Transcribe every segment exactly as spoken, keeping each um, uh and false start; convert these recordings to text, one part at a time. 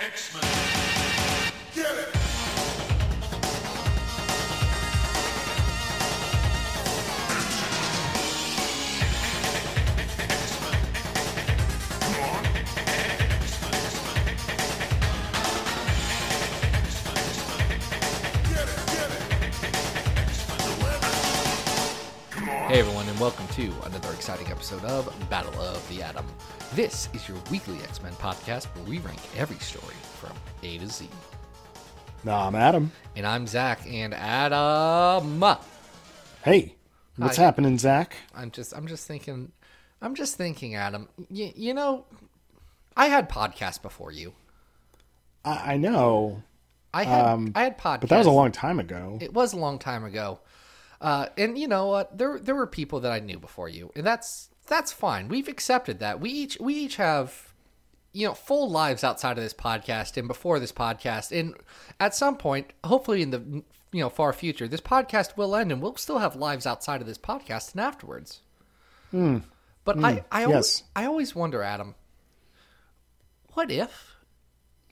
X-Men. Get it! Hey everyone, and welcome to another exciting episode of Battle of the Atom. This is your weekly X-Men podcast where we rank every story from A to Z. Nah, I'm Adam. And I'm Zach. And Adam. Hey, what's Hi. happening, Zach? I'm just, I'm just thinking, I'm just thinking, Adam. Y- you know, I had podcasts before you. I, I know. I had, um, I had podcasts, but that was a long time ago. It was a long time ago. Uh, and you know what? Uh, there there were people that I knew before you, and that's that's fine. We've accepted that. We each we each have, you know, full lives outside of this podcast and before this podcast. And at some point, hopefully in the you know far future, this podcast will end, and we'll still have lives outside of this podcast and afterwards. Mm. But mm. I I yes. always, I always wonder, Adam. What if?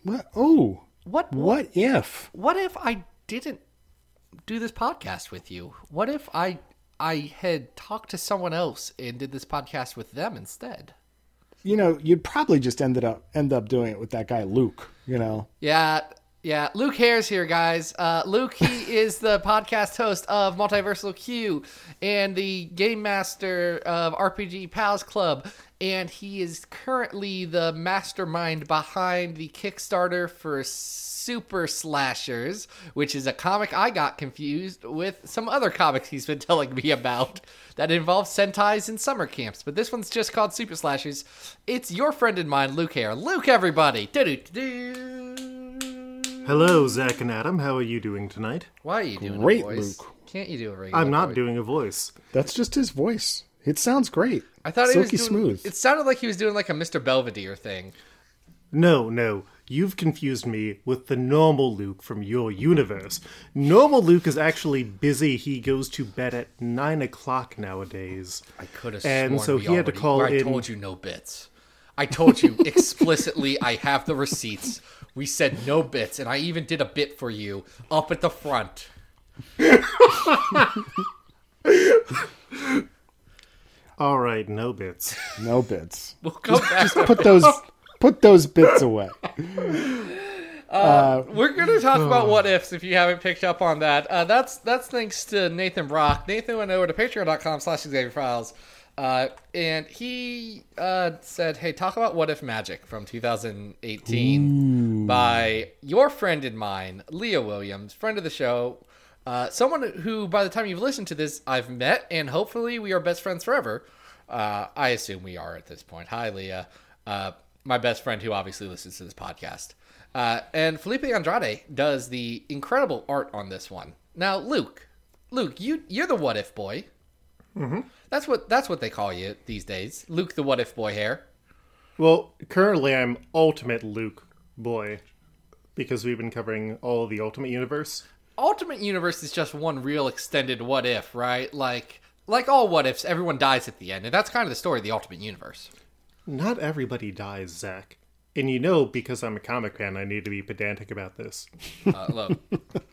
What? Oh. What? What if? What if I didn't do this podcast with you? What if I I had talked to someone else and did this podcast with them instead? You know, you'd probably just ended up end up doing it with that guy Luke, you know. Yeah, yeah. Luke Hare's here, guys. Uh, Luke, he is the podcast host of Multiversal Q and the game master of R P G Pals Club, and he is currently the mastermind behind the Kickstarter for Super Slashers, which is a comic I got confused with some other comics he's been telling me about that involve Sentais and summer camps. But this one's just called Super Slashers. It's your friend and mine, Luke Hare. Luke, everybody! Do-do-do-do. Hello, Zach and Adam. How are you doing tonight? Why are you doing great, a voice? Luke. Can't you do a regular I'm not voice? doing a voice. That's just his voice. It sounds great. I thought Silky it was doing, smooth. It sounded like he was doing like a Mister Belvedere thing. No, no. You've confused me with the normal Luke from your universe. Normal Luke is actually busy. He goes to bed at nine o'clock nowadays. I could have sworn and so he already, had to call in. I told you no bits. I told you explicitly. I have the receipts. We said no bits, and I even did a bit for you up at the front. All right, no bits. No bits. We'll come back. Just put those. Put those bits away. Uh, uh, we're going to talk about what ifs if you haven't picked up on that. Uh, that's that's thanks to Nathan Brock. Nathan went over to patreon.com slash Xavier Files. Uh, and he uh, said, hey, talk about What If Magic from two thousand eighteen Ooh. By your friend and mine, Leah Williams, friend of the show. Uh, someone who, by the time you've listened to this, I've met. And hopefully we are best friends forever. Uh, I assume we are at this point. Hi, Leah. Uh My best friend who obviously listens to this podcast. Uh, and Felipe Andrade does the incredible art on this one. Now, Luke, Luke, you, you're the What If Boy. Mm-hmm. That's what that's what they call you these days. Luke the What If Boy Hare. Well, currently I'm Ultimate Luke Boy because we've been covering all the Ultimate Universe. Ultimate Universe is just one real extended What If, right? Like, like all What Ifs, everyone dies at the end. And that's kind of the story of the Ultimate Universe. Not everybody dies, Zach. And you know, because I'm a comic fan, I need to be pedantic about this. Uh, look,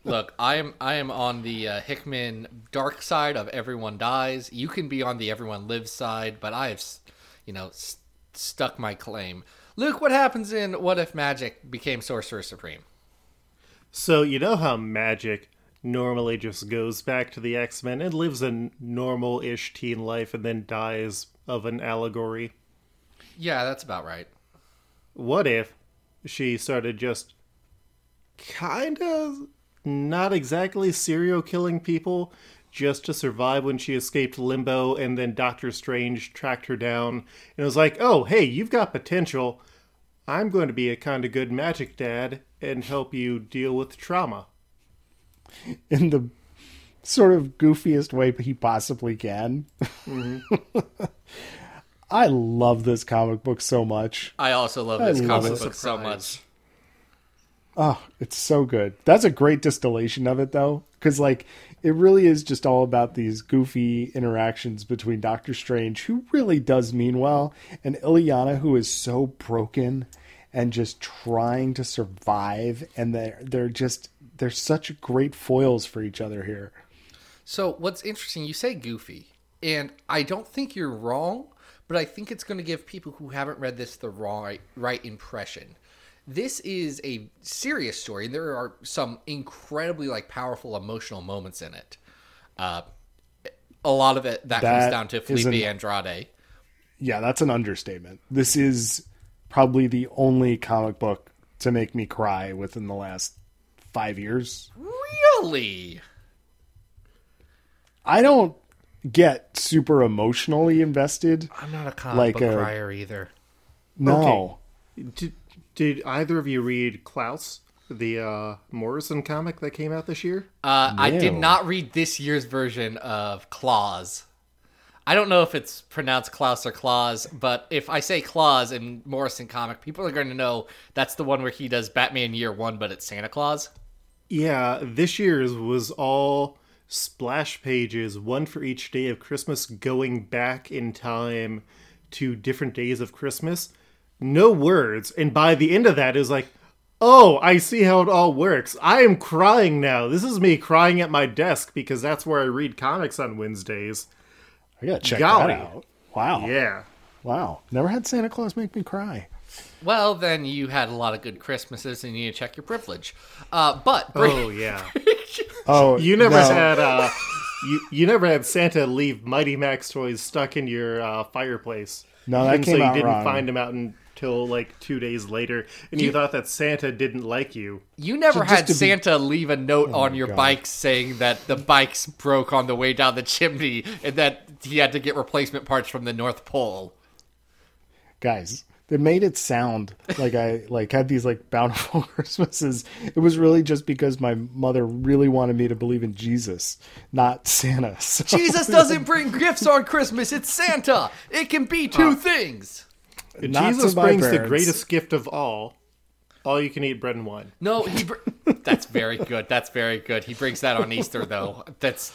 look, I am I am on the uh, Hickman dark side of everyone dies. You can be on the everyone lives side, but I have, you know, st- stuck my claim. Luke, what happens in What If Magic became Sorcerer Supreme? So you know how magic normally just goes back to the X-Men and lives a normal-ish teen life and then dies of an allegory? Yeah, that's about right. What if she started just kind of not exactly serial killing people just to survive when she escaped limbo, and then Doctor Strange tracked her down and was like, oh, hey, you've got potential. I'm going to be a kind of good magic dad and help you deal with trauma. In the sort of goofiest way he possibly can. Mm-hmm. I love this comic book so much. I also love this I comic love book surprise. so much. Oh, it's so good. That's a great distillation of it, though, because like it really is just all about these goofy interactions between Doctor Strange, who really does mean well, and Illyana, who is so broken and just trying to survive. And they're, they're just, they're such great foils for each other here. So what's interesting, you say goofy, and I don't think you're wrong, but I think it's going to give people who haven't read this the right, right impression. This is a serious story, and there are some incredibly like powerful emotional moments in it. Uh, a lot of it that, that comes down to Felipe an, Andrade. Yeah, that's an understatement. This is probably the only comic book to make me cry within the last five years. Really? I don't get super emotionally invested. I'm not a comic like book a, crier either. No. Okay. Did, did either of you read Klaus, the uh, Morrison comic that came out this year? Uh, no. I did not read this year's version of Klaus. I don't know if it's pronounced Klaus or Klaus, but if I say Klaus in Morrison comic, people are going to know that's the one where he does Batman Year One, but it's Santa Claus. Yeah, this year's was all splash pages, one for each day of Christmas, going back in time to different days of Christmas. No words. And by the end of that is like, oh, I see how it all works. I am crying now. This is me crying at my desk because that's where I read comics on Wednesdays. I gotta check Golly. that out. Wow. Yeah. Wow. Never had Santa Claus make me cry. Well, then you had a lot of good Christmases and you need to check your privilege. Uh, but Oh, yeah. Oh, you never no. had uh, you you never had Santa leave Mighty Max toys stuck in your uh, fireplace. No, that Even came so out wrong. You didn't wrong. find them out until like two days later, and you, you thought that Santa didn't like you. You never so had Santa be... leave a note oh on your God. bike saying that the bikes broke on the way down the chimney and that he had to get replacement parts from the North Pole. Guys, they made it sound like I like had these like bountiful Christmases. It was really just because my mother really wanted me to believe in Jesus, not Santa. So. Jesus doesn't bring gifts on Christmas. It's Santa. It can be two uh, things. Jesus brings the greatest gift of all. All you can eat bread and wine. No, he br- that's very good. That's very good. He brings that on Easter, though. That's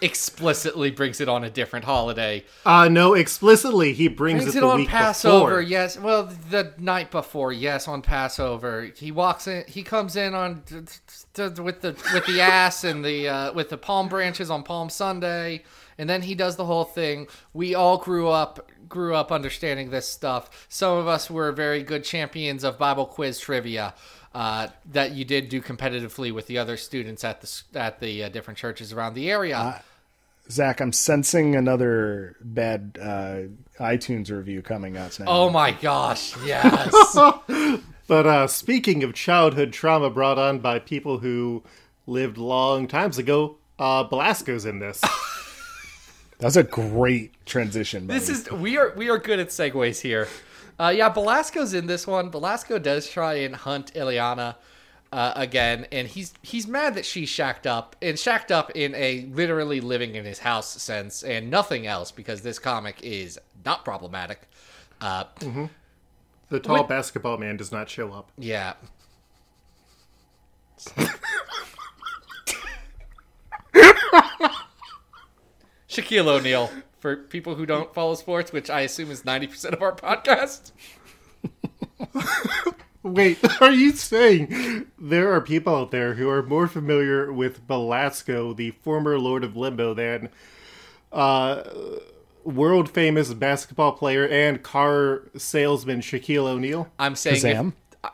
explicitly brings it on a different holiday. Uh, no, explicitly he brings, brings it, it the on week Passover. Before. Yes, well, the night before. Yes, on Passover, he walks in. He comes in on with the with the ass and the uh, with the palm branches on Palm Sunday, and then he does the whole thing. We all grew up. grew up understanding this stuff. Some of us were very good champions of Bible quiz trivia uh, that you did do competitively with the other students at the at the uh, different churches around the area. Uh, Zach, I'm sensing another bad uh, iTunes review coming out now. Oh my gosh, yes. But uh, speaking of childhood trauma brought on by people who lived long times ago, uh, Belasco's in this. That's a great transition, buddy. This is we are we are good at segues here. Uh, yeah, Belasco's in this one. Belasco does try and hunt Illyana uh, again, and he's he's mad that she's shacked up and shacked up in a literally living in his house sense and nothing else because this comic is not problematic. Uh, mm-hmm. The tall when, basketball man does not show up. Yeah. Shaquille O'Neal, for people who don't follow sports, which I assume is ninety percent of our podcast. Wait, are you saying there are people out there who are more familiar with Belasco, the former Lord of Limbo, than uh, world-famous basketball player and car salesman Shaquille O'Neal? I'm saying, if, I,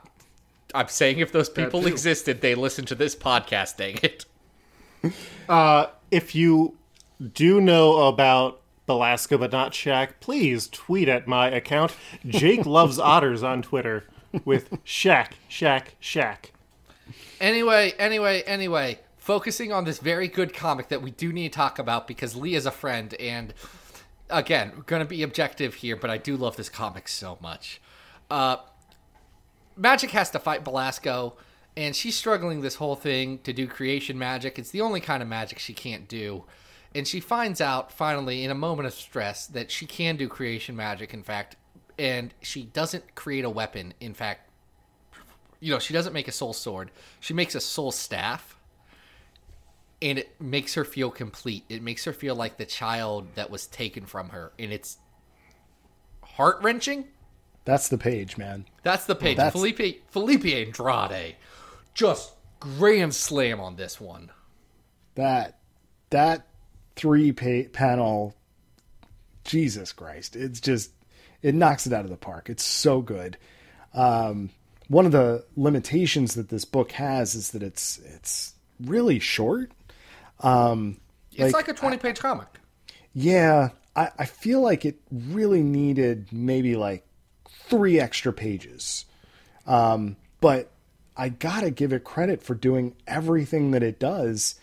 I'm saying if those people existed, they listened to this podcast, dang it. Uh, if you... do know about Belasco but not Shaq, please tweet at my account, Jake Loves Otters on Twitter, with Shaq, Shaq, Shaq. Anyway, anyway, anyway, focusing on this very good comic that we do need to talk about because Lee is a friend, and again, we're going to be objective here, but I do love this comic so much. Uh, Magic has to fight Belasco, and she's struggling this whole thing to do creation magic. It's the only kind of magic she can't do. And she finds out, finally, in a moment of stress, that she can do creation magic, in fact. And she doesn't create a weapon, in fact. You know, she doesn't make a soul sword. She makes a soul staff. And it makes her feel complete. It makes her feel like the child that was taken from her. And it's heart-wrenching. That's the page, man. That's the page. That's... Felipe Felipe Andrade, just grand slam on this one. That that three pa- panel, Jesus Christ! It's just it knocks it out of the park. It's so good. Um, one of the limitations that this book has is that it's it's really short. Um, it's like, like a twenty-page comic. Yeah, I, I feel like it really needed maybe like three extra pages. Um, but I gotta give it credit for doing everything that it does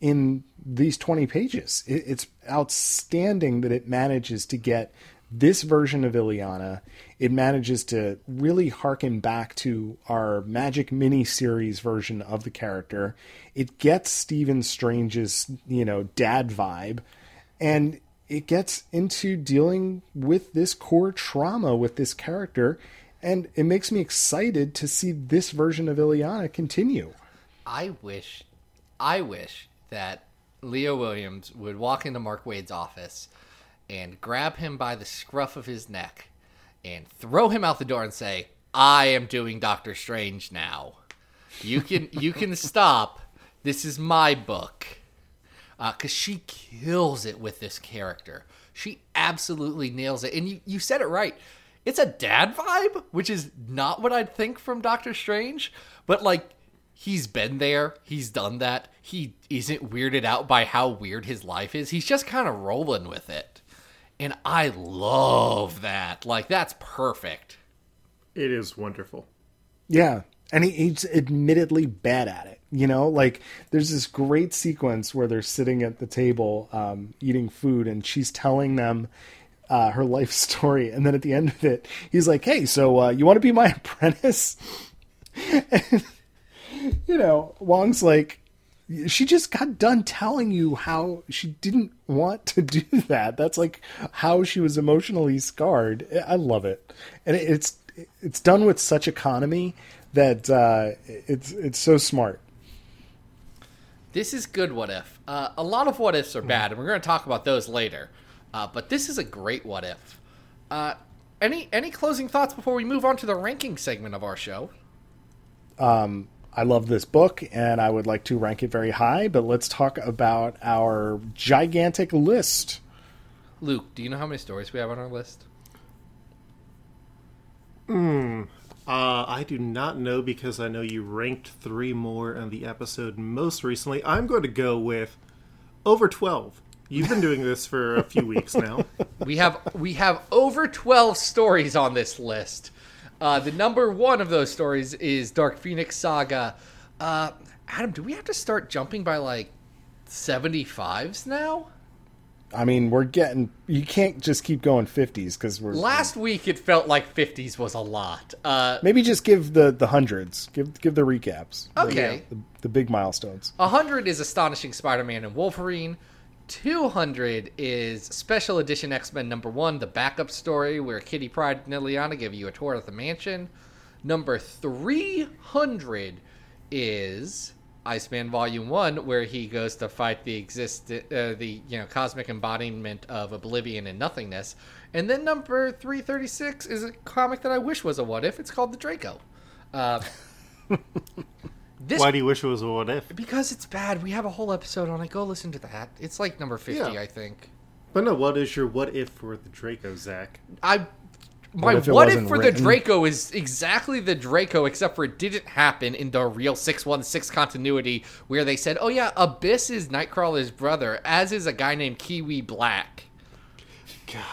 in these twenty pages. It, it's outstanding that it manages to get this version of Illyana. It manages to really harken back to our Magic miniseries version of the character. It gets Stephen Strange's, you know, dad vibe. And it gets into dealing with this core trauma with this character. And it makes me excited to see this version of Illyana continue. I wish, I wish that Leah Williams would walk into Mark Waid's office and grab him by the scruff of his neck and throw him out the door and say, I am doing Doctor Strange now. You can, you can stop. This is my book. Because uh, she kills it with this character. She absolutely nails it. And you, you said it right. It's a dad vibe, which is not what I'd think from Doctor Strange. But, like, he's been there. He's done that. He isn't weirded out by how weird his life is. He's just kind of rolling with it. And I love that. Like, that's perfect. It is wonderful. Yeah. And he, he's admittedly bad at it. You know, like there's this great sequence where they're sitting at the table um, eating food and she's telling them uh, her life story. And then at the end of it, he's like, hey, so uh, you want to be my apprentice? And, you know, Wong's like, she just got done telling you how she didn't want to do that. That's like how she was emotionally scarred. I love it. And it's it's done with such economy that uh, it's it's so smart. This is good What If. Uh, a lot of What Ifs are bad, and we're going to talk about those later. Uh, but this is a great What If. Uh, any any closing thoughts before we move on to the ranking segment of our show? Um, I love this book, and I would like to rank it very high, but let's talk about our gigantic list. Luke, do you know how many stories we have on our list? Hmm... Uh, I do not know because I know you ranked three more on the episode most recently. I'm going to go with over twelve. You've been doing this for a few weeks now. We have we have over twelve stories on this list. Uh, the number one of those stories is Dark Phoenix Saga. Uh, Adam, do we have to start jumping by like seventy-fives now? I mean, we're getting... You can't just keep going fifties, because we're... Last week, it felt like fifties was a lot. Uh, Maybe just give the, the hundreds. Give give the recaps. Okay. The, the, the big milestones. one hundred is Astonishing Spider-Man and Wolverine. two hundred is Special Edition X-Men number one, the backup story, where Kitty Pryde and Illyana give you a tour of the mansion. Number three hundred is... Iceman Volume one, where he goes to fight the exist uh, the you know cosmic embodiment of oblivion and nothingness. And then number three thirty-six is a comic that I wish was a What If. It's called The Draco. Uh, this, Why do you wish it was a What If? Because it's bad. We have a whole episode on it. Go listen to that. It's like number fifty, yeah. I think. But no, what is your What If for The Draco, Zach? I... My what if, what if for written? The Draco is exactly the Draco, except for it didn't happen in the real six one six continuity, where they said, oh yeah, Abyss is Nightcrawler's brother, as is a guy named Kiwi Black. God.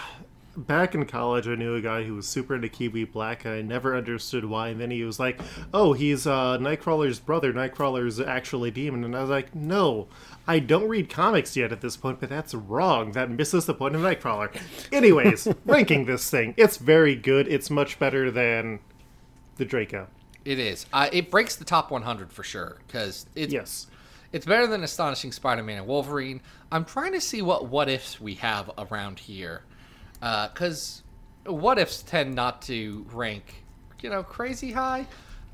Back in college, I knew a guy who was super into Kiwi Black, and I never understood why. And then he was like, oh, he's uh, Nightcrawler's brother. Nightcrawler's actually a demon. And I was like, no, I don't read comics yet at this point, but that's wrong. That misses the point of Nightcrawler. Anyways, ranking this thing. It's very good. It's much better than The Draco. It is. Uh, it breaks the top one hundred for sure, because it's, yes. It's better than Astonishing Spider-Man and Wolverine. I'm trying to see what what-ifs we have around here. Because uh, what-ifs tend not to rank, you know, crazy high.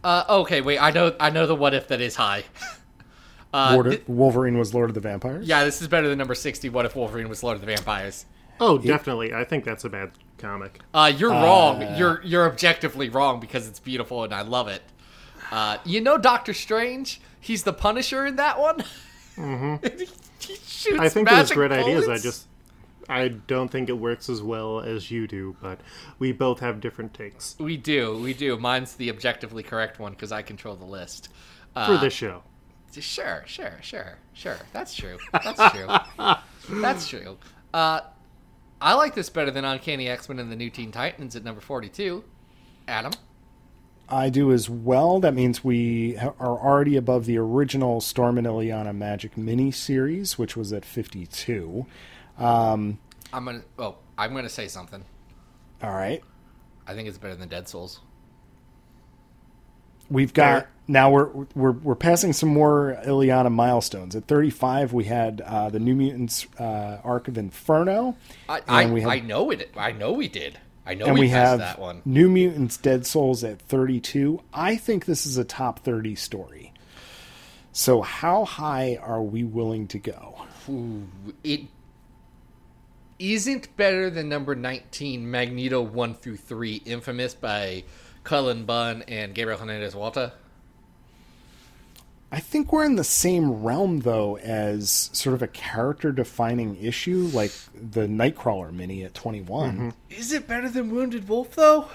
Uh, okay, wait, I know I know the what-if that is high. uh, Lord of, th- Wolverine was Lord of the Vampires? Yeah, this is better than number sixty, What If Wolverine was Lord of the Vampires. Oh, definitely. It, I think that's a bad comic. Uh, you're uh, wrong. You're you're objectively wrong because it's beautiful and I love it. Uh, you know Doctor Strange? He's the Punisher in that one. Mm-hmm. he, he shoots I think there's great bullets. Ideas. I just I don't think it works as well as you do, but we both have different takes. We do. We do. Mine's the objectively correct one because I control the list. Uh, For this show. Sure, sure, sure, sure. That's true. That's true. That's true. Uh, I like this better than Uncanny X-Men and the New Teen Titans at number forty-two. Adam? I do as well. That means we are already above the original Storm and Illyana Magic miniseries, which was at fifty-two. Um, I'm gonna. Oh, I'm gonna say something. All right. I think it's better than Dead Souls. We've got Fair. now we're we're we're passing some more Illyana milestones. At thirty-five, we had uh, the New Mutants uh, arc of Inferno. I I, we had, I know it. I know we did. I know and we, we passed have that one. New Mutants Dead Souls at thirty-two. I think this is a top thirty story. So how high are we willing to go? Ooh, it isn't better than number nineteen, Magneto one through three, Infamous by Cullen Bunn and Gabriel Hernandez-Walter. I think we're in the same realm, though, as sort of a character-defining issue, like the Nightcrawler mini at twenty-one. Mm-hmm. Is it better than Wounded Wolf, though?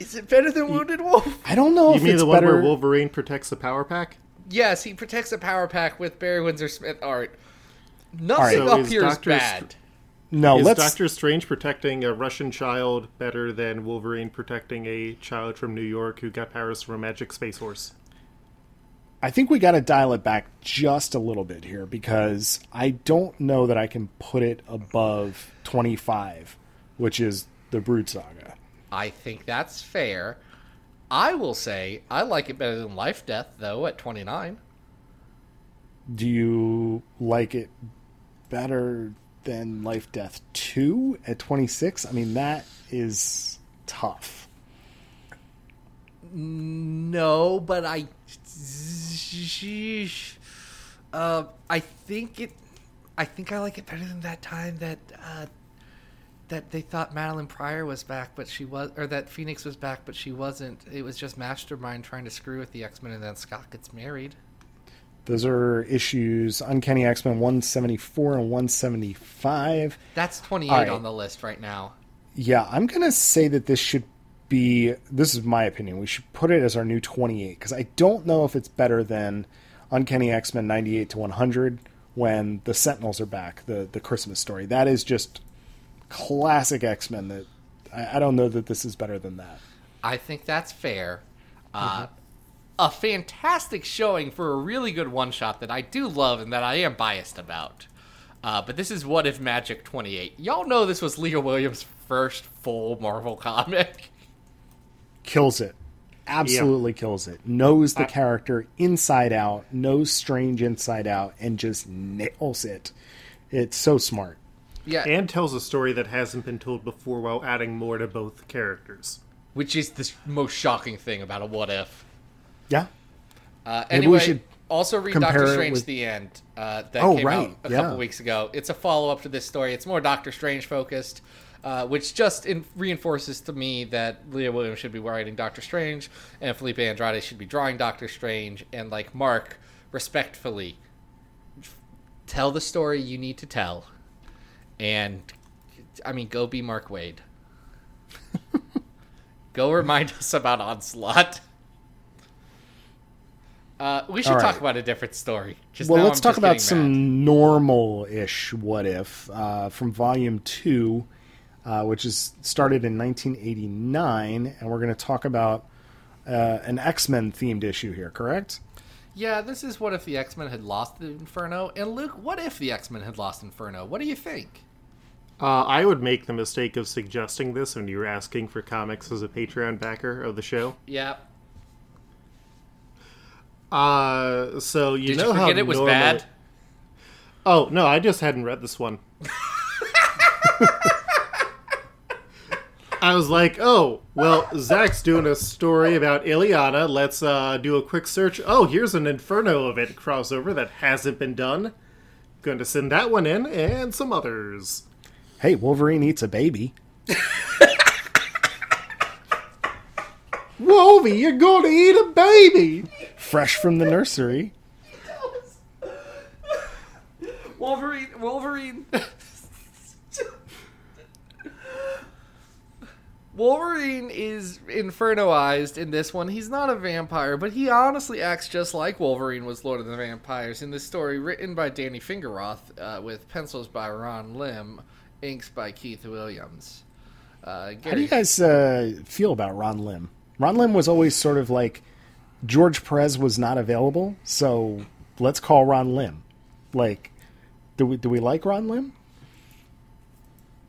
Is it better than you, Wounded Wolf? I don't know you if mean it's the better. One where Wolverine protects the Power Pack? Yes, he protects the Power Pack with Barry Windsor Smith art. Nothing right, so up here is bad. Str- No, is let's... Doctor Strange protecting a Russian child better than Wolverine protecting a child from New York who got powers from a magic space horse? I think we got to dial it back just a little bit here because I don't know that I can put it above twenty-five, which is the Brood Saga. I think that's fair. I will say I like it better than Life Death, though, at twenty-nine. Do you like it better than Life Death two at twenty-six? I mean, that is tough. No, but I... Uh, I think it... I think I like it better than that time that uh, that they thought Madeline Pryor was back, but she was... Or that Phoenix was back, but she wasn't. It was just Mastermind trying to screw with the X-Men, and then Scott gets married. Those are issues Uncanny X-Men one seventy-four and one seventy-five. That's twenty-eight right. on the list right now. Yeah, I'm going to say that this should be, this is my opinion, we should put it as our new twenty-eight, because I don't know if it's better than Uncanny X-Men ninety-eight to one hundred when the Sentinels are back, the, the Christmas story. That is just classic X-Men. That I, I don't know that this is better than that. I think that's fair. Mm-hmm. Uh A fantastic showing for a really good one-shot that I do love and that I am biased about. Uh, but this is What If Magic twenty-eight. Y'all know this was Leah Williams' first full Marvel comic. Kills it. Absolutely yeah. kills it. Knows the character inside out, knows Strange inside out, and just nails it. It's so smart. Yeah, and tells a story that hasn't been told before while adding more to both characters. Which is the most shocking thing about a What If. Yeah. Uh, anyway, we should also read Doctor Strange with... The End uh, that oh, came right. out a yeah. couple weeks ago. It's a follow-up to this story. It's more Doctor Strange focused, uh, which just in- reinforces to me that Leah Williams should be writing Doctor Strange and Felipe Andrade should be drawing Doctor Strange. And like Mark, respectfully, f- tell the story you need to tell. And, I mean, go be Mark Waid. Go remind us about Onslaught. Uh, we should right. talk about a different story. Well, let's I'm talk about some mad. normal-ish What If uh, from Volume two, uh, which is started in nineteen eighty-nine, and we're going to talk about uh, an X-Men-themed issue here, correct? Yeah, this is What If the X-Men had lost Inferno. And Luke, what if the X-Men had lost Inferno? What do you think? Uh, I would make the mistake of suggesting this when you were asking for comics as a Patreon backer of the show. Yeah. Uh, so you Did know you how it was normal... bad? Oh, no, I just hadn't read this one. I was like, oh, well, Zach's doing a story about Illyana. Let's uh, do a quick search. Oh, here's an Inferno event crossover that hasn't been done. Going to send that one in and some others. Hey, Wolverine eats a baby. Wolvie, you're going to eat a baby! Fresh from the nursery. Wolverine, Wolverine. Wolverine is infernoized in this one. He's not a vampire, but he honestly acts just like Wolverine was Lord of the Vampires in this story written by Danny Fingeroth, uh, with pencils by Ron Lim, inks by Keith Williams. Uh, Gary, how do you guys uh, feel about Ron Lim? Ron Lim was always sort of like, George Perez was not available, so let's call Ron Lim. Like, do we do we like Ron Lim?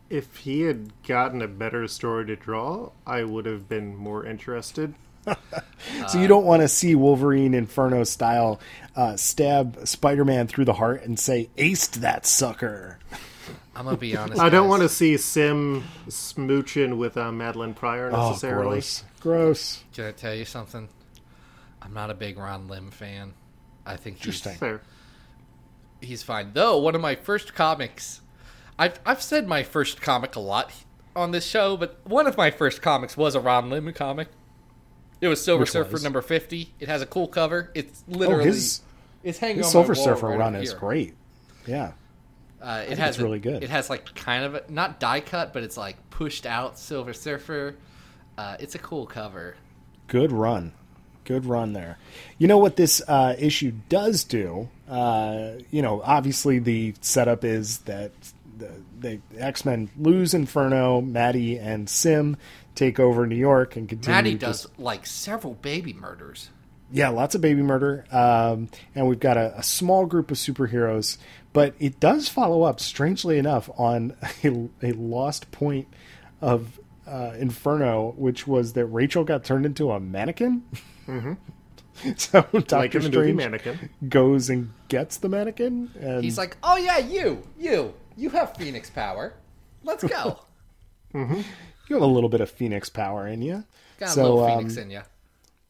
If he had gotten a better story to draw, I would have been more interested. So uh, you don't want to see Wolverine Inferno style uh, stab Spider-Man through the heart and say, aced that sucker. I'm going to be honest. I guys. don't want to see Sim smooching with uh, Madeline Pryor necessarily. Oh, gross. gross. Can I tell you something? I'm not a big Ron Lim fan. I think he's, Interesting. he's fine. Though, one of my first comics... I've I've said my first comic a lot on this show, but one of my first comics was a Ron Lim comic. It was Silver Which Surfer was? number fifty. It has a cool cover. It's literally oh, his, it's hanging his on Silver my wall Surfer right run is here. great. Yeah, uh, it has it's really good. It has like kind of a, not die cut, but it's like pushed out Silver Surfer. Uh, it's a cool cover. Good run, good run there. You know what this uh, issue does do? Uh, you know, obviously the setup is that. The, the X-Men lose Inferno. Maddie and Sim take over New York and continue. Maddie does just, like several baby murders. Yeah, lots of baby murder. Um, and we've got a, a small group of superheroes, but it does follow up, strangely enough, on a, a lost point of uh, Inferno, which was that Rachel got turned into a mannequin. Mm-hmm. So Doctor like Strange mannequin. goes and gets the mannequin. And he's like, "Oh yeah, you, you." You have Phoenix power. Let's go. Mm-hmm. You have a little bit of Phoenix power in you. Got so, a little Phoenix um, in you.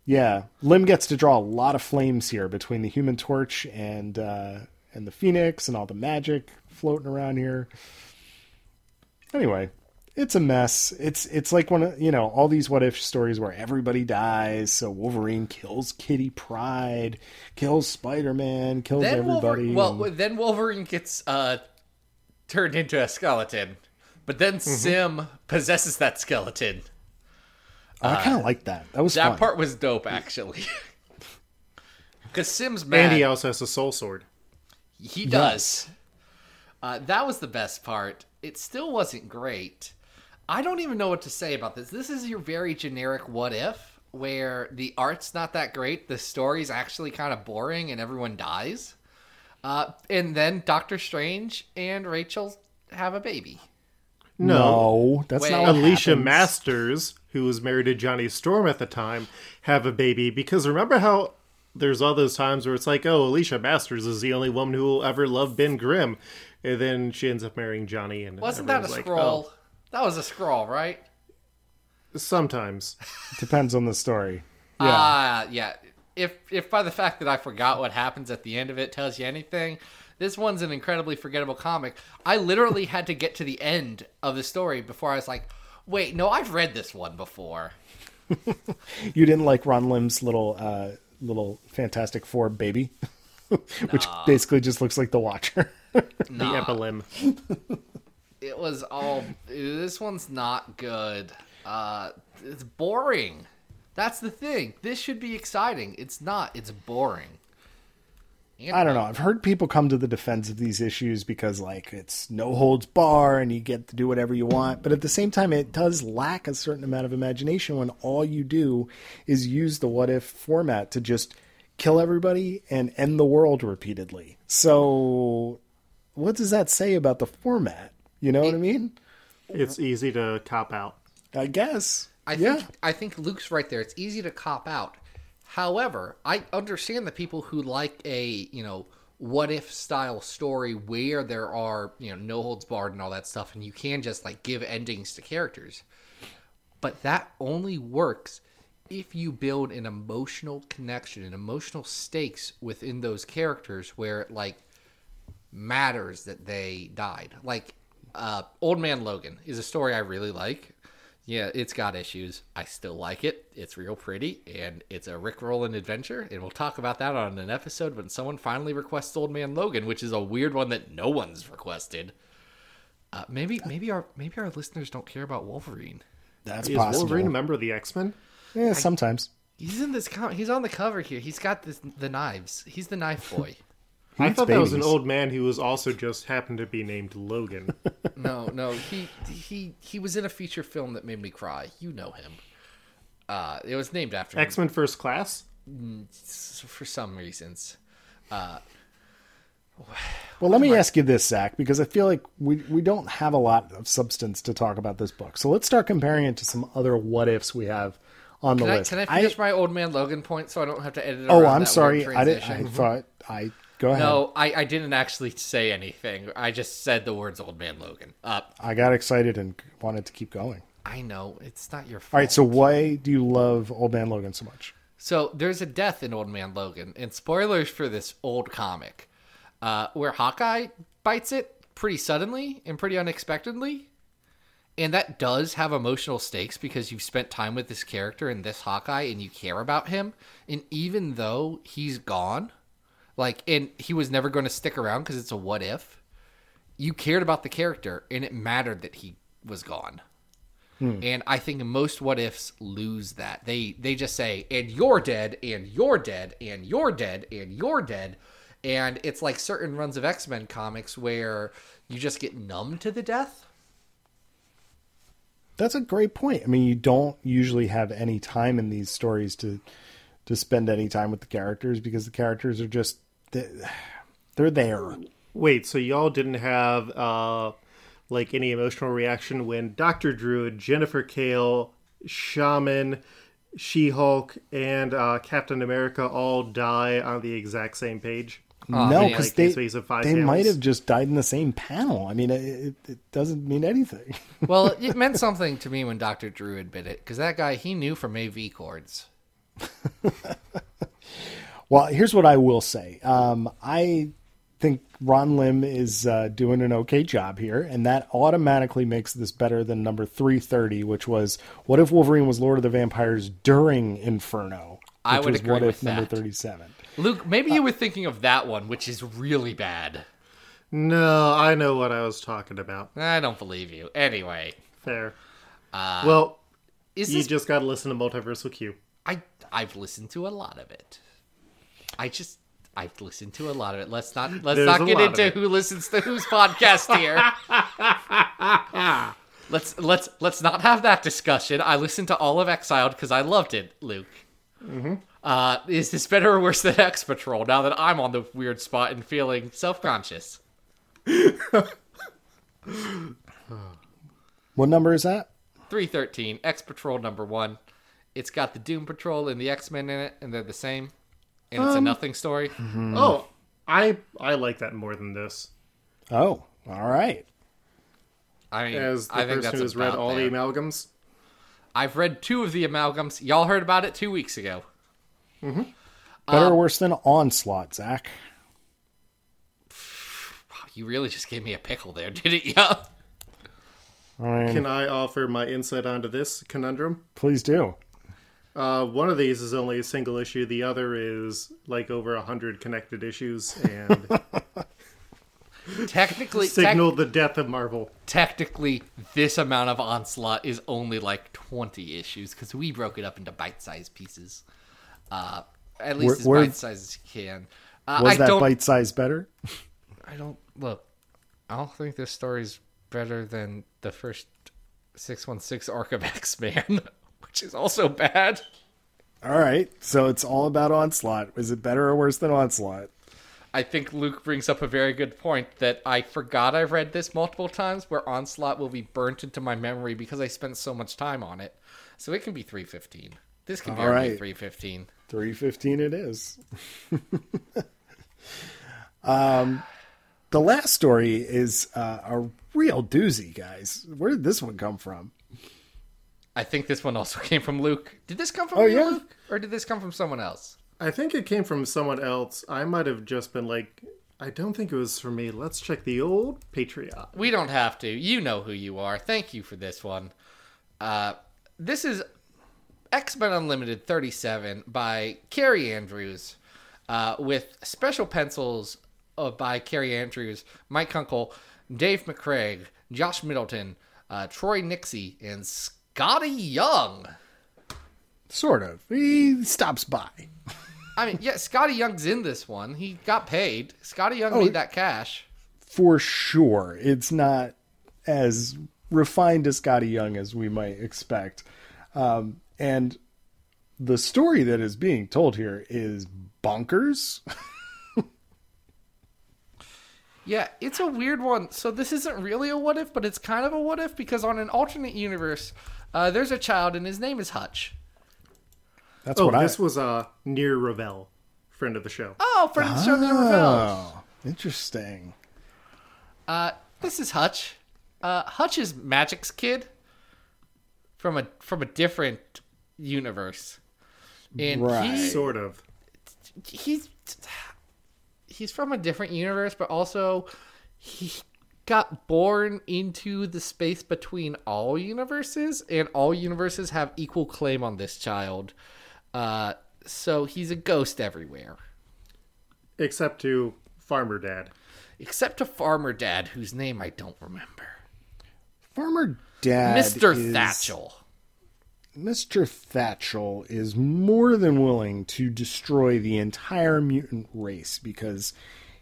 Yeah. Lim gets to draw a lot of flames here between the Human Torch and uh, and the Phoenix and all the magic floating around here. Anyway, it's a mess. It's it's like one of, you know, all these what if stories where everybody dies. So Wolverine kills Kitty Pryde, kills Spider-Man, kills then everybody. Wolver- well, and... then Wolverine gets... Uh, turned into a skeleton, but then mm-hmm. Sim possesses that skeleton. Oh, I kind of uh, like that. That was that fun. part was dope, actually. Because Sim's mad. And he also has a soul sword. He does. Yes. Uh, that was the best part. It still wasn't great. I don't even know what to say about this. This is your very generic what if, where the art's not that great, the story's actually kind of boring, and everyone dies. Uh, and then Doctor Strange and Rachel have a baby. No, no that's Wait, not what Alicia happens. Masters, who was married to Johnny Storm at the time, have a baby. Because remember how there's all those times where it's like, oh, Alicia Masters is the only woman who will ever love Ben Grimm. And then she ends up marrying Johnny. And Wasn't that a like, scroll? Oh. That was a scroll, right? Sometimes. Depends on the story. Yeah. Uh, yeah. If if by the fact that I forgot what happens at the end of it tells you anything, this one's an incredibly forgettable comic. I literally had to get to the end of the story before I was like, wait, no, I've read this one before. You didn't like Ron Lim's little uh, little Fantastic Four baby? Which nah. basically just looks like the Watcher. nah. The epilim. It was all... This one's not good. Uh, it's boring. That's the thing. This should be exciting. It's not. It's boring. And I don't know. I've heard people come to the defense of these issues because, like, it's no holds bar and you get to do whatever you want. But at the same time, it does lack a certain amount of imagination when all you do is use the what if format to just kill everybody and end the world repeatedly. So what does that say about the format? You know it, what I mean? It's easy to cop out. I guess. I yeah. think I think Luke's right there. It's easy to cop out. However, I understand the people who like a, you know, what if style story where there are, you know, no holds barred and all that stuff, and you can just like give endings to characters. But that only works if you build an emotional connection and emotional stakes within those characters where it like matters that they died. Like Uh, Old Man Logan is a story I really like. Yeah, it's got issues. I still like it. It's real pretty, and it's a Rickrollin' adventure, and we'll talk about that on an episode when someone finally requests Old Man Logan, which is a weird one that no one's requested. Uh, maybe, maybe our maybe our listeners don't care about Wolverine. That's is possible. Wolverine a member of the X-Men? Yeah, I, sometimes. He's in this. Com- he's on the cover here. He's got this, the knives. He's the knife boy. I thought babies. That was an old man who was also just happened to be named Logan. No, no, he he he was in a feature film that made me cry. You know him. Uh, it was named after him. X-Men First Class? For some reasons. Uh, well, let me I... ask you this, Zach, because I feel like we, we don't have a lot of substance to talk about this book. So let's start comparing it to some other what-ifs we have on the can list. I, can I finish I... my Old Man Logan point so I don't have to edit it around? Oh, I'm that sorry. I, did, I thought I... Go ahead. No, I, I didn't actually say anything. I just said the words Old Man Logan. Up. I got excited and wanted to keep going. I know. It's not your fault. All right, so why do you love Old Man Logan so much? So there's a death in Old Man Logan, and spoilers for this old comic, uh, where Hawkeye bites it pretty suddenly and pretty unexpectedly. And that does have emotional stakes because you've spent time with this character and this Hawkeye, and you care about him. And even though he's gone... Like, and he was never going to stick around because it's a what if. You cared about the character, and it mattered that he was gone. Hmm. And I think most what ifs lose that. They they just say, and you're dead, and you're dead, and you're dead, and you're dead. And it's like certain runs of X-Men comics where you just get numb to the death. That's a great point. I mean, you don't usually have any time in these stories to... to spend any time with the characters because the characters are just, they're there. Wait, so y'all didn't have uh, like any emotional reaction when Doctor Druid, Jennifer Kale, Shaman, She-Hulk, and uh, Captain America all die on the exact same page? Uh, no, because like they, they might have just died in the same panel. I mean, it, it doesn't mean anything. Well, it meant something to me when Doctor Druid bit it because that guy, he knew from A V chords. Well, here's what I will say. Um, I think Ron Lim is uh, doing an okay job here, and that automatically makes this better than number three thirty, which was what if Wolverine was Lord of the Vampires during Inferno? I would agree with that. Number thirty-seven. Luke, maybe you uh, were thinking of that one, which is really bad. No, I know what I was talking about. I don't believe you. Anyway, fair. Uh, well, is you this... just got to listen to Multiversal Q. I, I've listened to a lot of it. I just, I've listened to a lot of it. Let's not, let's There's not get into who listens to whose podcast here. let's, let's, let's not have that discussion. I listened to all of Exiled because I loved it, Luke. Mm-hmm. Uh, is this better or worse than X Patrol now that I'm on the weird spot and feeling self-conscious? What number is that? three thirteen, X Patrol number one. It's got the Doom Patrol and the X-Men in it, and they're the same. And it's um, a nothing story. Mm-hmm. Oh, I I like that more than this. Oh, all right. I mean, As the I think person who's read all there. The amalgams. I've read two of the amalgams. Y'all heard about it two weeks ago. Mm-hmm. Better um, or worse than Onslaught, Zach? You really just gave me a pickle there, didn't you? I mean, can I offer my insight onto this conundrum? Please do. Uh, one of these is only a single issue. The other is like over a hundred connected issues, and technically signal tec- the death of Marvel. Technically, this amount of Onslaught is only like twenty issues because we broke it up into bite-sized pieces. Uh, at least where, as where, bite-sized as you can. Uh, was I that don't, bite-size better? I don't look. I don't think this story's better than the first six one six arc of X-Man. Which is also bad. All right, so it's all about Onslaught. Is it better or worse than Onslaught? I think Luke brings up a very good point that I forgot I've read this multiple times, where Onslaught will be burnt into my memory because I spent so much time on it. So it can be three fifteen. This can be right. three fifteen. three fifteen it is. um, the last story is uh, a real doozy, guys. Where did this one come from? I think this one also came from Luke. Did this come from oh, you, yeah? Luke? Or did this come from someone else? I think it came from someone else. I might have just been like, I don't think it was for me. Let's check the old Patreon. We don't have to. You know who you are. Thank you for this one. Uh, this is X-Men Unlimited thirty-seven by Kaare Andrews, uh, with special pencils of, by Kaare Andrews, Mike Kunkel, Dave McCraig, Josh Middleton, uh, Troy Nixie, and Scotty Young. Sort of. He stops by. I mean, yeah, Scotty Young's in this one. He got paid. Scotty Young oh, made that cash. For sure. It's not as refined to Scotty Young as we might expect. Um, and the story that is being told here is bonkers. Yeah, it's a weird one. So this isn't really a what if, but it's kind of a what if, because on an alternate universe, uh, there's a child and his name is Hutch. That's oh, what I... this was uh, Nir Ravel, friend of the show. Oh, friend of the show, Nir Ravel. Interesting. Uh, this is Hutch. Uh, Hutch is Magic's kid from a from a different universe, and right. he, sort of. He's he's from a different universe, but also he got born into the space between all universes, and all universes have equal claim on this child. Uh, so he's a ghost everywhere. Except to Farmer Dad. Except to Farmer Dad, whose name I don't remember. Farmer Dad Mister is... Thatchel. Mister Thatchel is more than willing to destroy the entire mutant race because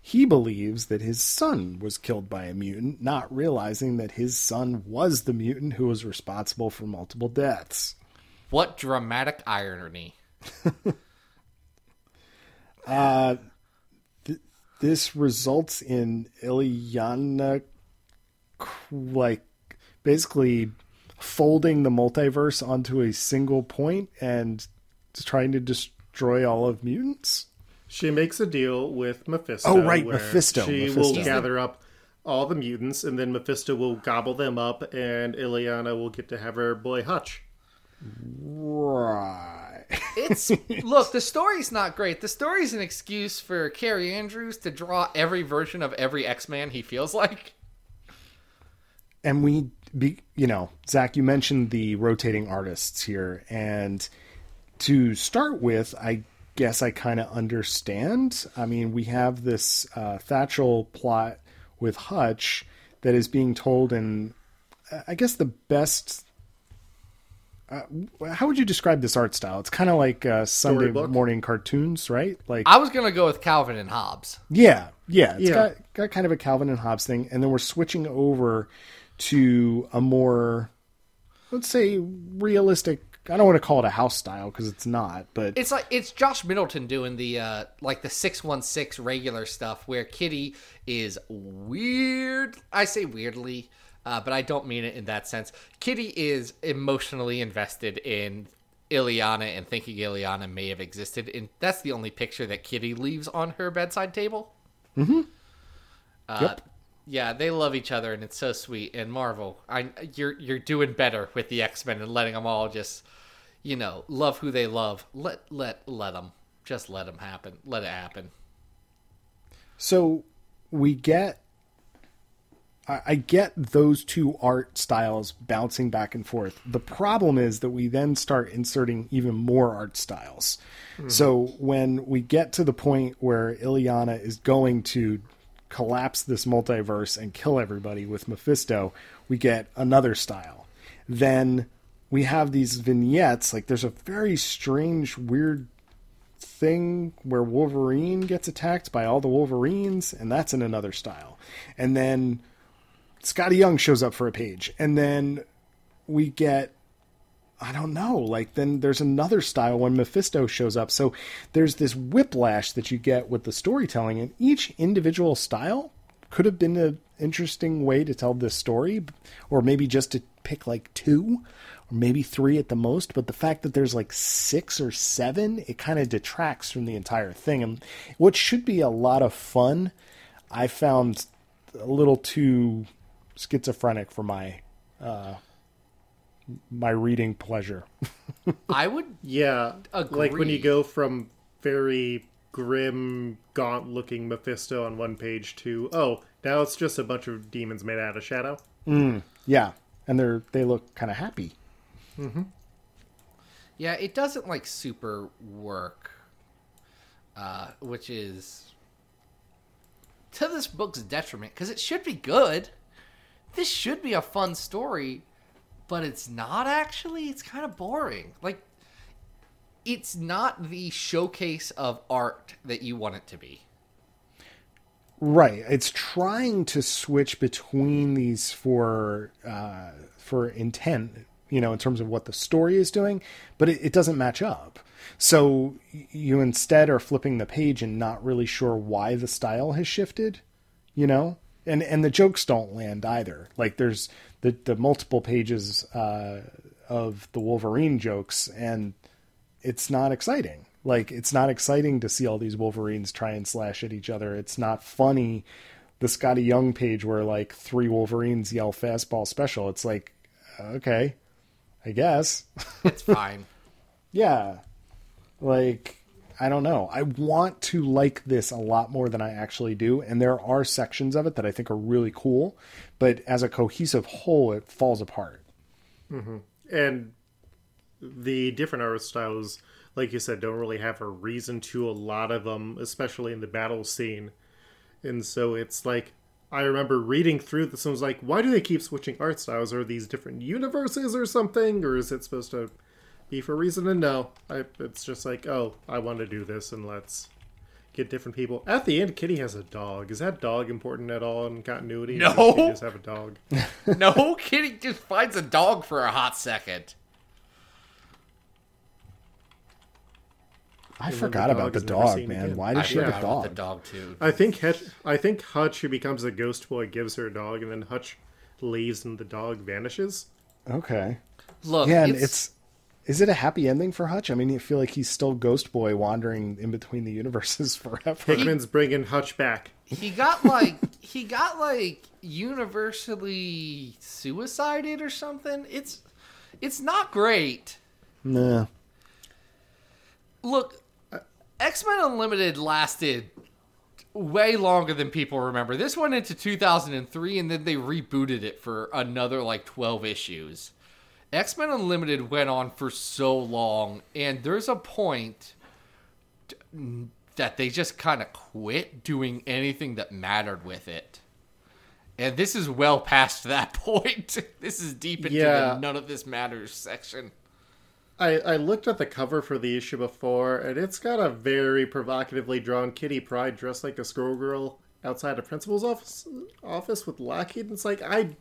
he believes that his son was killed by a mutant, not realizing that his son was the mutant who was responsible for multiple deaths. What dramatic irony. uh, th- this results in Illyana, like, basically folding the multiverse onto a single point and trying to destroy all of mutants. She makes a deal with Mephisto. Oh, right, where Mephisto. She Mephisto. will gather up all the mutants, and then Mephisto will gobble them up, and Illyana will get to have her boy Hutch. Right. It's look, the story's not great. The story's an excuse for Kaare Andrews to draw every version of every X-Man he feels like. And we, be, you know, Zach, you mentioned the rotating artists here, and to start with, I guess I kind of understand. I mean, we have this uh, Thatchel plot with Hutch that is being told in, I guess, the best. Uh, how would you describe this art style? It's kind of like uh, Sunday Storybook. morning cartoons, right? Like I was going to go with Calvin and Hobbes. Yeah, yeah. It's yeah. Got, got kind of a Calvin and Hobbes thing. And then we're switching over to a more, let's say, realistic. I don't want to call it a house style because it's not. But it's like it's Josh Middleton doing the uh, like the six one six regular stuff where Kitty is weird. I say weirdly. Uh, but I don't mean it in that sense. Kitty is emotionally invested in Illyana and thinking Illyana may have existed. And that's the only picture that Kitty leaves on her bedside table. Mm-hmm. Uh, yep. Yeah, they love each other, and it's so sweet. And Marvel, I, you're you're doing better with the X-Men and letting them all just, you know, love who they love. Let let let them just let them happen. Let it happen. So we get. I get those two art styles bouncing back and forth. The problem is that we then start inserting even more art styles. Mm-hmm. So when we get to the point where Illyana is going to collapse this multiverse and kill everybody with Mephisto, we get another style. Then we have these vignettes. Like there's a very strange, weird thing where Wolverine gets attacked by all the Wolverines, and that's in another style. And then Scotty Young shows up for a page, and then we get, I don't know, like then there's another style when Mephisto shows up. So there's this whiplash that you get with the storytelling, and each individual style could have been an interesting way to tell this story, or maybe just to pick like two or maybe three at the most. But the fact that there's like six or seven, it kind of detracts from the entire thing. And what should be a lot of fun, I found a little too schizophrenic for my uh my reading pleasure. I would yeah agree. Like when you go from very grim, gaunt-looking Mephisto on one page to, oh, now it's just a bunch of demons made out of shadow. Mm, yeah, and they're they look kind of happy. Mm-hmm. Yeah, it doesn't, like, super work, uh, which is to this book's detriment, because it should be good. This should be a fun story, but it's not actually. It's kind of boring. Like, it's not the showcase of art that you want it to be. Right. It's trying to switch between these for uh, for intent, you know, in terms of what the story is doing, but it, it doesn't match up. So you instead are flipping the page and not really sure why the style has shifted, you know? And and the jokes don't land either. Like, there's the, the multiple pages uh, of the Wolverine jokes, and it's not exciting. Like, it's not exciting to see all these Wolverines try and slash at each other. It's not funny. The Scotty Young page where, like, three Wolverines yell fastball special. It's like, okay, I guess. It's fine. Yeah. Like, I don't know. I want to like this a lot more than I actually do. And there are sections of it that I think are really cool. But as a cohesive whole, it falls apart. Mm-hmm. And the different art styles, like you said, don't really have a reason to a lot of them, especially in the battle scene. And so it's like, I remember reading through this and was like, why do they keep switching art styles? Are these different universes or something? Or is it supposed to be for a reason? And no, I, it's just like, oh, I want to do this and let's get different people. At the end, Kitty has a dog. Is that dog important at all in continuity? No. Or does she just have a dog? No, Kitty just finds a dog for a hot second. I forgot the about the dog, man. Why did I, she yeah, have a dog? The dog too. I think Hutch, I think Hutch, who becomes a ghost boy, gives her a dog, and then Hutch leaves, and the dog vanishes. Okay. Look, yeah, it's... and it's is it a happy ending for Hutch? I mean, you feel like he's still ghost boy wandering in between the universes forever. Hickman's bringing Hutch back. He got like he got like universally suicided or something. It's it's not great. Nah. Look. X-Men Unlimited lasted way longer than people remember. This went into two thousand three, and then they rebooted it for another, like, twelve issues. X-Men Unlimited went on for so long, and there's a point that they just kind of quit doing anything that mattered with it. And this is well past that point. This is deep into yeah. the none of this matters section. I, I looked at the cover for the issue before, and it's got a very provocatively drawn Kitty Pryde dressed like a schoolgirl outside a principal's office, office with Lockheed. And it's like, I,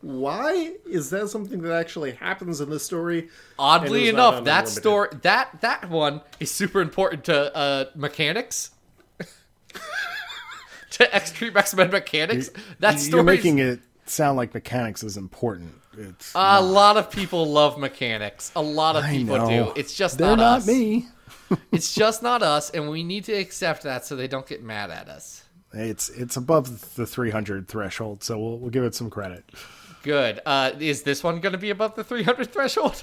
why is that something that actually happens in this story? Oddly enough, that story, that that one is super important to uh, mechanics, to Extreme X-Men mechanics. You, that story. You're making it sound like mechanics is important. It's a not. lot of people love mechanics. A lot of I people know. do. It's just They're not, not us. me. It's just not us, and we need to accept that so they don't get mad at us. It's it's above the three hundred threshold, so we'll we'll give it some credit. Good. Uh, is this one going to be above the three hundred threshold?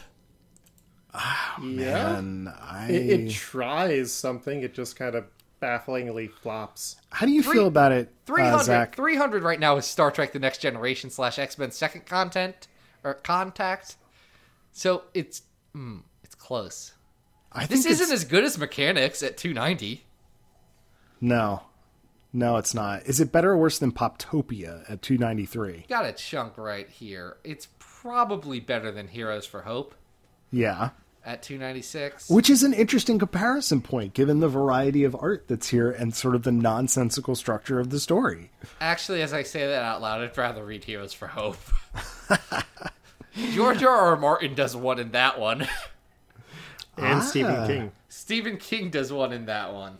Oh, man, yeah. I... it, it tries something. It just kind of bafflingly flops. How do you Three, feel about it, three hundred, uh, Zach? three hundred right now is Star Trek: The Next Generation slash X-Men Second Contact. Or contact, so it's mm, it's close. I this think isn't as good as mechanics at two ninety. No, no, it's not. Is it better or worse than Poptopia at two ninety-three? Got a chunk right here. It's probably better than Heroes for Hope. Yeah, at two ninety-six, which is an interesting comparison point given the variety of art that's here and sort of the nonsensical structure of the story. Actually, as I say that out loud, I'd rather read Heroes for Hope. George R. R. Martin does one in that one. And ah. Stephen King. Stephen King does one in that one.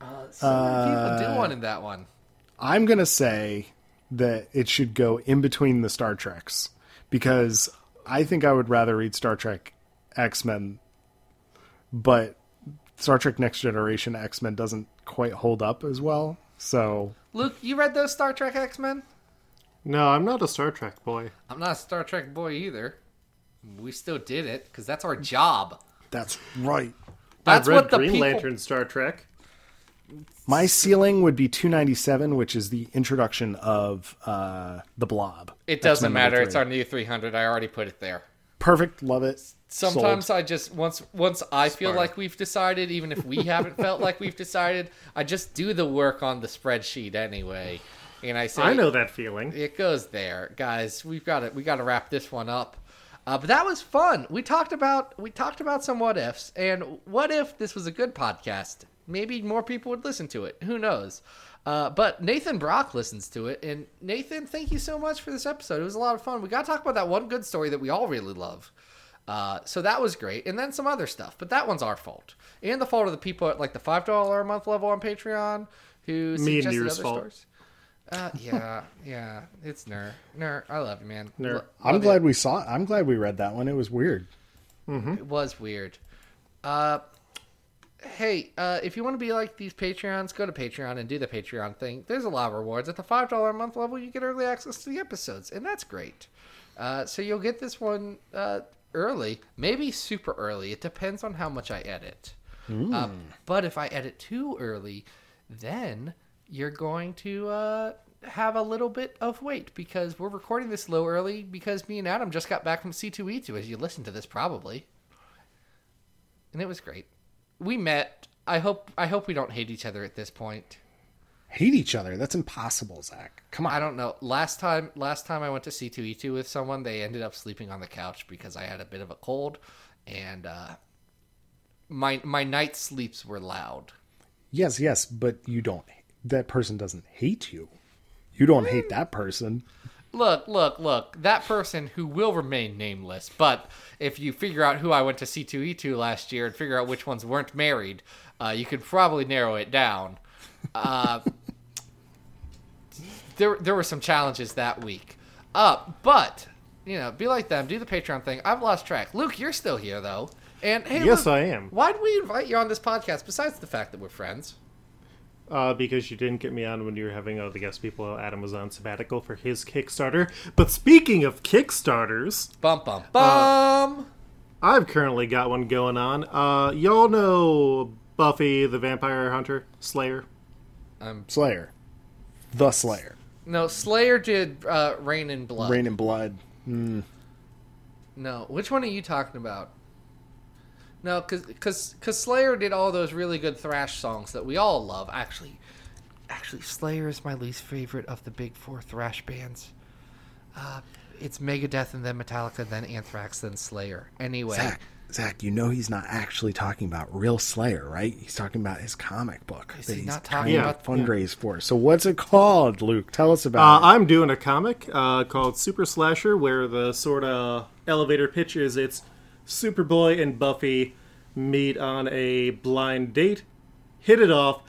Uh, so uh, people do one in that one. I'm going to say that it should go in between the Star Treks, because I think I would rather read Star Trek X-Men, but Star Trek Next Generation X-Men doesn't quite hold up as well. So, Luke, you read those Star Trek X-Men? No, I'm not a Star Trek boy. I'm not a Star Trek boy either. We still did it, because that's our job. That's right. That's what the Green people... Lantern Star Trek. My ceiling would be two ninety-seven, which is the introduction of uh, the Blob. It doesn't X-Men matter. It's our new three hundred. I already put it there. Perfect. Love it. Sometimes Sold. I just, once once I Smart. feel like we've decided, even if we haven't felt like we've decided, I just do the work on the spreadsheet anyway. And I say, I know that feeling. It goes there. Guys, we've got it. We got to wrap this one up. Uh, but that was fun. We talked about we talked about some what ifs, and what if this was a good podcast? Maybe more people would listen to it. Who knows? Uh, but Nathan Brock listens to it, and Nathan, thank you so much for this episode. It was a lot of fun. We got to talk about that one good story that we all really love. Uh, so that was great, and then some other stuff. But that one's our fault, and the fault of the people at like the five dollar a month level on Patreon who suggested other fault. Stories. Uh, yeah, yeah, it's Ner. Ner, I love you, man. Ner. Lo- I'm glad it. we saw it. I'm glad we read that one. It was weird. Mm-hmm. It was weird. Uh, hey, uh, if you want to be like these Patreons, go to Patreon and do the Patreon thing. There's a lot of rewards. At the five dollars a month level, you get early access to the episodes, and that's great. Uh, so you'll get this one uh, early, maybe super early. It depends on how much I edit. Mm. Um, but if I edit too early, then... you're going to uh, have a little bit of wait because we're recording this low early because me and Adam just got back from C two E two, as you listen to this probably. And it was great. We met. I hope I hope we don't hate each other at this point. Hate each other? That's impossible, Zach. Come on. I don't know. Last time last time I went to C two E two with someone, they ended up sleeping on the couch because I had a bit of a cold. And uh, my my night sleeps were loud. Yes, yes, but you don't hate. That person doesn't hate you. You don't hate that person. Look, look, look. That person who will remain nameless. But if you figure out who I went to C two E two last year and figure out which ones weren't married, uh, you could probably narrow it down. Uh, there there were some challenges that week. Uh, but, you know, be like them. Do the Patreon thing. I've lost track. Luke, you're still here, though. And hey, yes, Luke, I am. Why did we invite you on this podcast besides the fact that we're friends? Uh, because you didn't get me on when you were having all the guest people. Adam was on sabbatical for his Kickstarter. But speaking of Kickstarters... Bum, bum, bum! Uh, I've currently got one going on. Uh, y'all know Buffy the Vampire Hunter? Slayer? Um, Slayer. The Slayer. No, Slayer did uh, Rain and Blood. Rain and Blood. Mm. No, which one are you talking about? No, because Slayer did all those really good thrash songs that we all love. Actually, actually, Slayer is my least favorite of the big four thrash bands. Uh, it's Megadeth, and then Metallica, then Anthrax, then Slayer. Anyway. Zach, Zach, you know he's not actually talking about real Slayer, right? He's talking about his comic book is that he he's not talking about fundraise for. So what's it called, Luke? Tell us about uh, it. I'm doing a comic uh, called Super Slasher, where the sort of elevator pitch is it's Superboy and Buffy meet on a blind date, hit it off,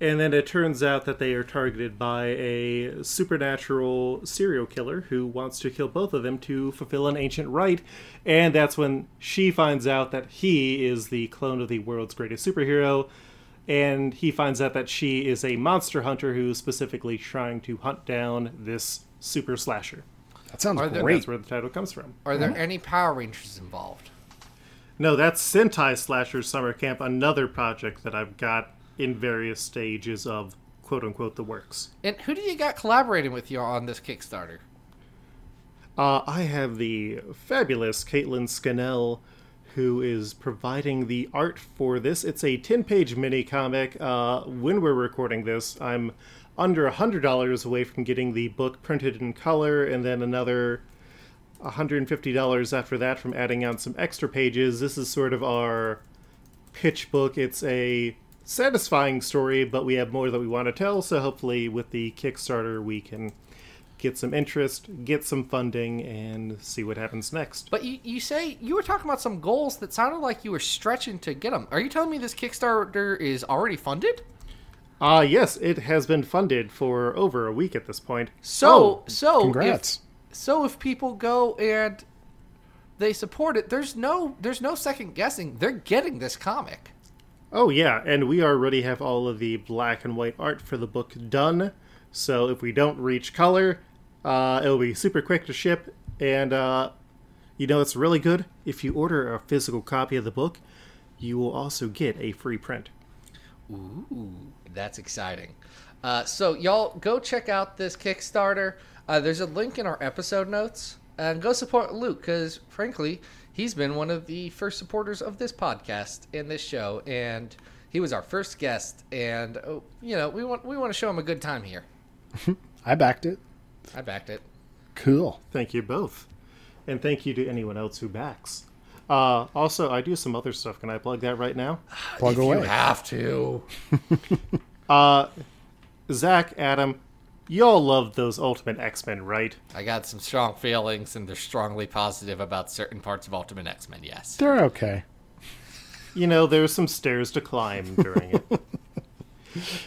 and then it turns out that they are targeted by a supernatural serial killer who wants to kill both of them to fulfill an ancient rite, and that's when she finds out that he is the clone of the world's greatest superhero, and he finds out that she is a monster hunter who's specifically trying to hunt down this super slasher. That sounds there, great. That's where the title comes from. Are there mm-hmm. any Power Rangers involved? No, that's Sentai Slasher Summer Camp, another project that I've got in various stages of, quote-unquote, the works. And who do you got collaborating with you on this Kickstarter? Uh, I have the fabulous Caitlin Scannell, who is providing the art for this. It's a ten-page mini-comic. Uh, when we're recording this, I'm... under one hundred dollars away from getting the book printed in color, and then another one hundred fifty dollars after that from adding on some extra pages. This is sort of our pitch book. It's a satisfying story, but we have more that we want to tell, so hopefully with the Kickstarter we can get some interest, get some funding, and see what happens next. But you, you say you were talking about some goals that sounded like you were stretching to get them. Are you telling me this Kickstarter is already funded? Uh, yes, it has been funded for over a week at this point. So, oh, so, congrats. If, so if people go and they support it, there's no, there's no second guessing. They're getting this comic. Oh yeah. And we already have all of the black and white art for the book done. So if we don't reach color, uh, it'll be super quick to ship. And, uh, you know, it's really good. If you order a physical copy of the book, you will also get a free print. Ooh, that's exciting. Uh, so y'all go check out this Kickstarter. Uh, there's a link in our episode notes. And go support Luke, because frankly, he's been one of the first supporters of this podcast and this show. And he was our first guest. And, oh, you know, we want we want to show him a good time here. I backed it. I backed it. Cool. Thank you both. And thank you to anyone else who backs. Uh, also, I do some other stuff. Can I plug that right now? Plug if away. You have to. uh, Zach, Adam, y'all love those Ultimate X-Men, right? I got some strong feelings, and they're strongly positive about certain parts of Ultimate X-Men, yes. They're okay. You know, there's some stairs to climb during it.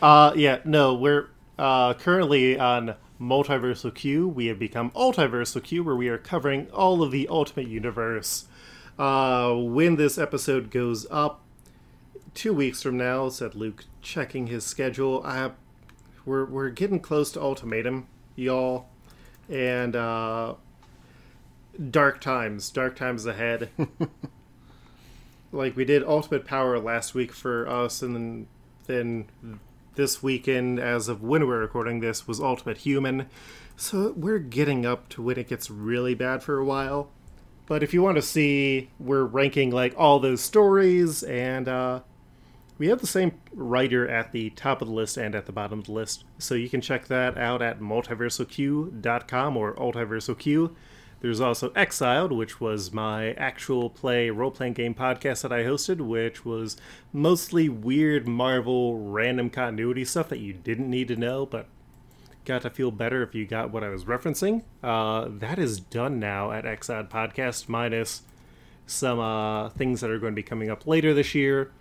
uh, yeah, no, we're uh, currently on Multiversal Q. We have become Ultiversal Q, where we are covering all of the Ultimate Universe. Uh, when this episode goes up two weeks from now, said Luke, checking his schedule, I, we're we're getting close to Ultimatum, y'all, and uh, dark times, dark times ahead. Like, we did Ultimate Power last week for us, and then, then this weekend, as of when we're recording this, was Ultimate Human, so we're getting up to when it gets really bad for a while. But if you want to see, we're ranking like all those stories, and uh, we have the same writer at the top of the list and at the bottom of the list. So you can check that out at multiversal q dot com or ultiversal q. There's also Exiled, which was my actual play role-playing game podcast that I hosted, which was mostly weird Marvel random continuity stuff that you didn't need to know, but got to feel better if you got what I was referencing. Uh, that is done now at Exod Podcast, minus some uh, things that are going to be coming up later this year.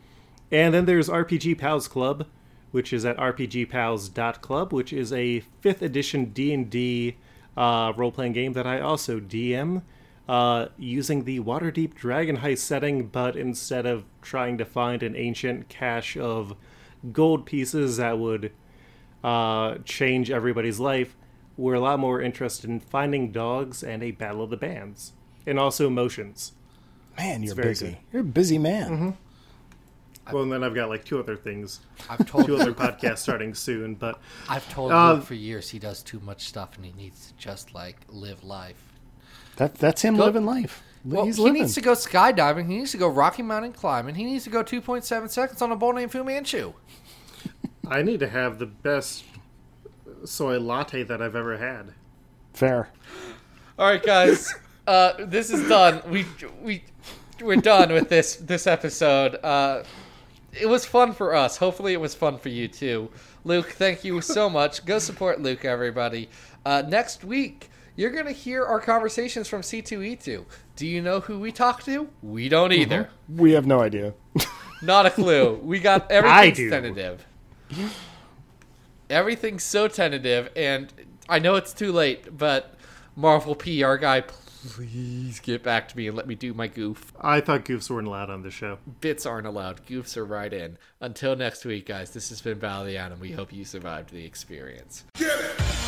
And then there's R P G Pals Club, which is at r p g pals dot club, which is a fifth edition D and D uh, role-playing game that I also D M uh, using the Waterdeep Dragon Heist setting, but instead of trying to find an ancient cache of gold pieces that would uh change everybody's life, we're a lot more interested in finding dogs and a battle of the bands, and also emotions. Man, you're busy. Good. You're a busy man. Mm-hmm. Well, and then I've got like two other things. I've told two other podcasts starting soon, but I've told uh, him for years he does too much stuff and he needs to just like live life. That that's him go, living life. Well, He's he living. needs to go skydiving. He needs to go Rocky Mountain climbing. He needs to go two point seven seconds on a bull named Fu Manchu. I need to have the best soy latte that I've ever had. Fair. All right, guys. uh, this is done. We we we're done with this this episode. Uh, it was fun for us. Hopefully, it was fun for you too. Luke, thank you so much. Go support Luke, everybody. Uh, next week, you're gonna hear our conversations from C two E two. Do you know who we talk to? We don't either. Mm-hmm. We have no idea. Not a clue. We got everything tentative. Everything's so tentative, and I know it's too late, but Marvel P R guy, please get back to me and let me do my goof. I thought goofs weren't allowed on the show. Bits aren't allowed. Goofs are right in. Until next week, guys, this has been Valley Adam. We hope you survived the experience. Get it!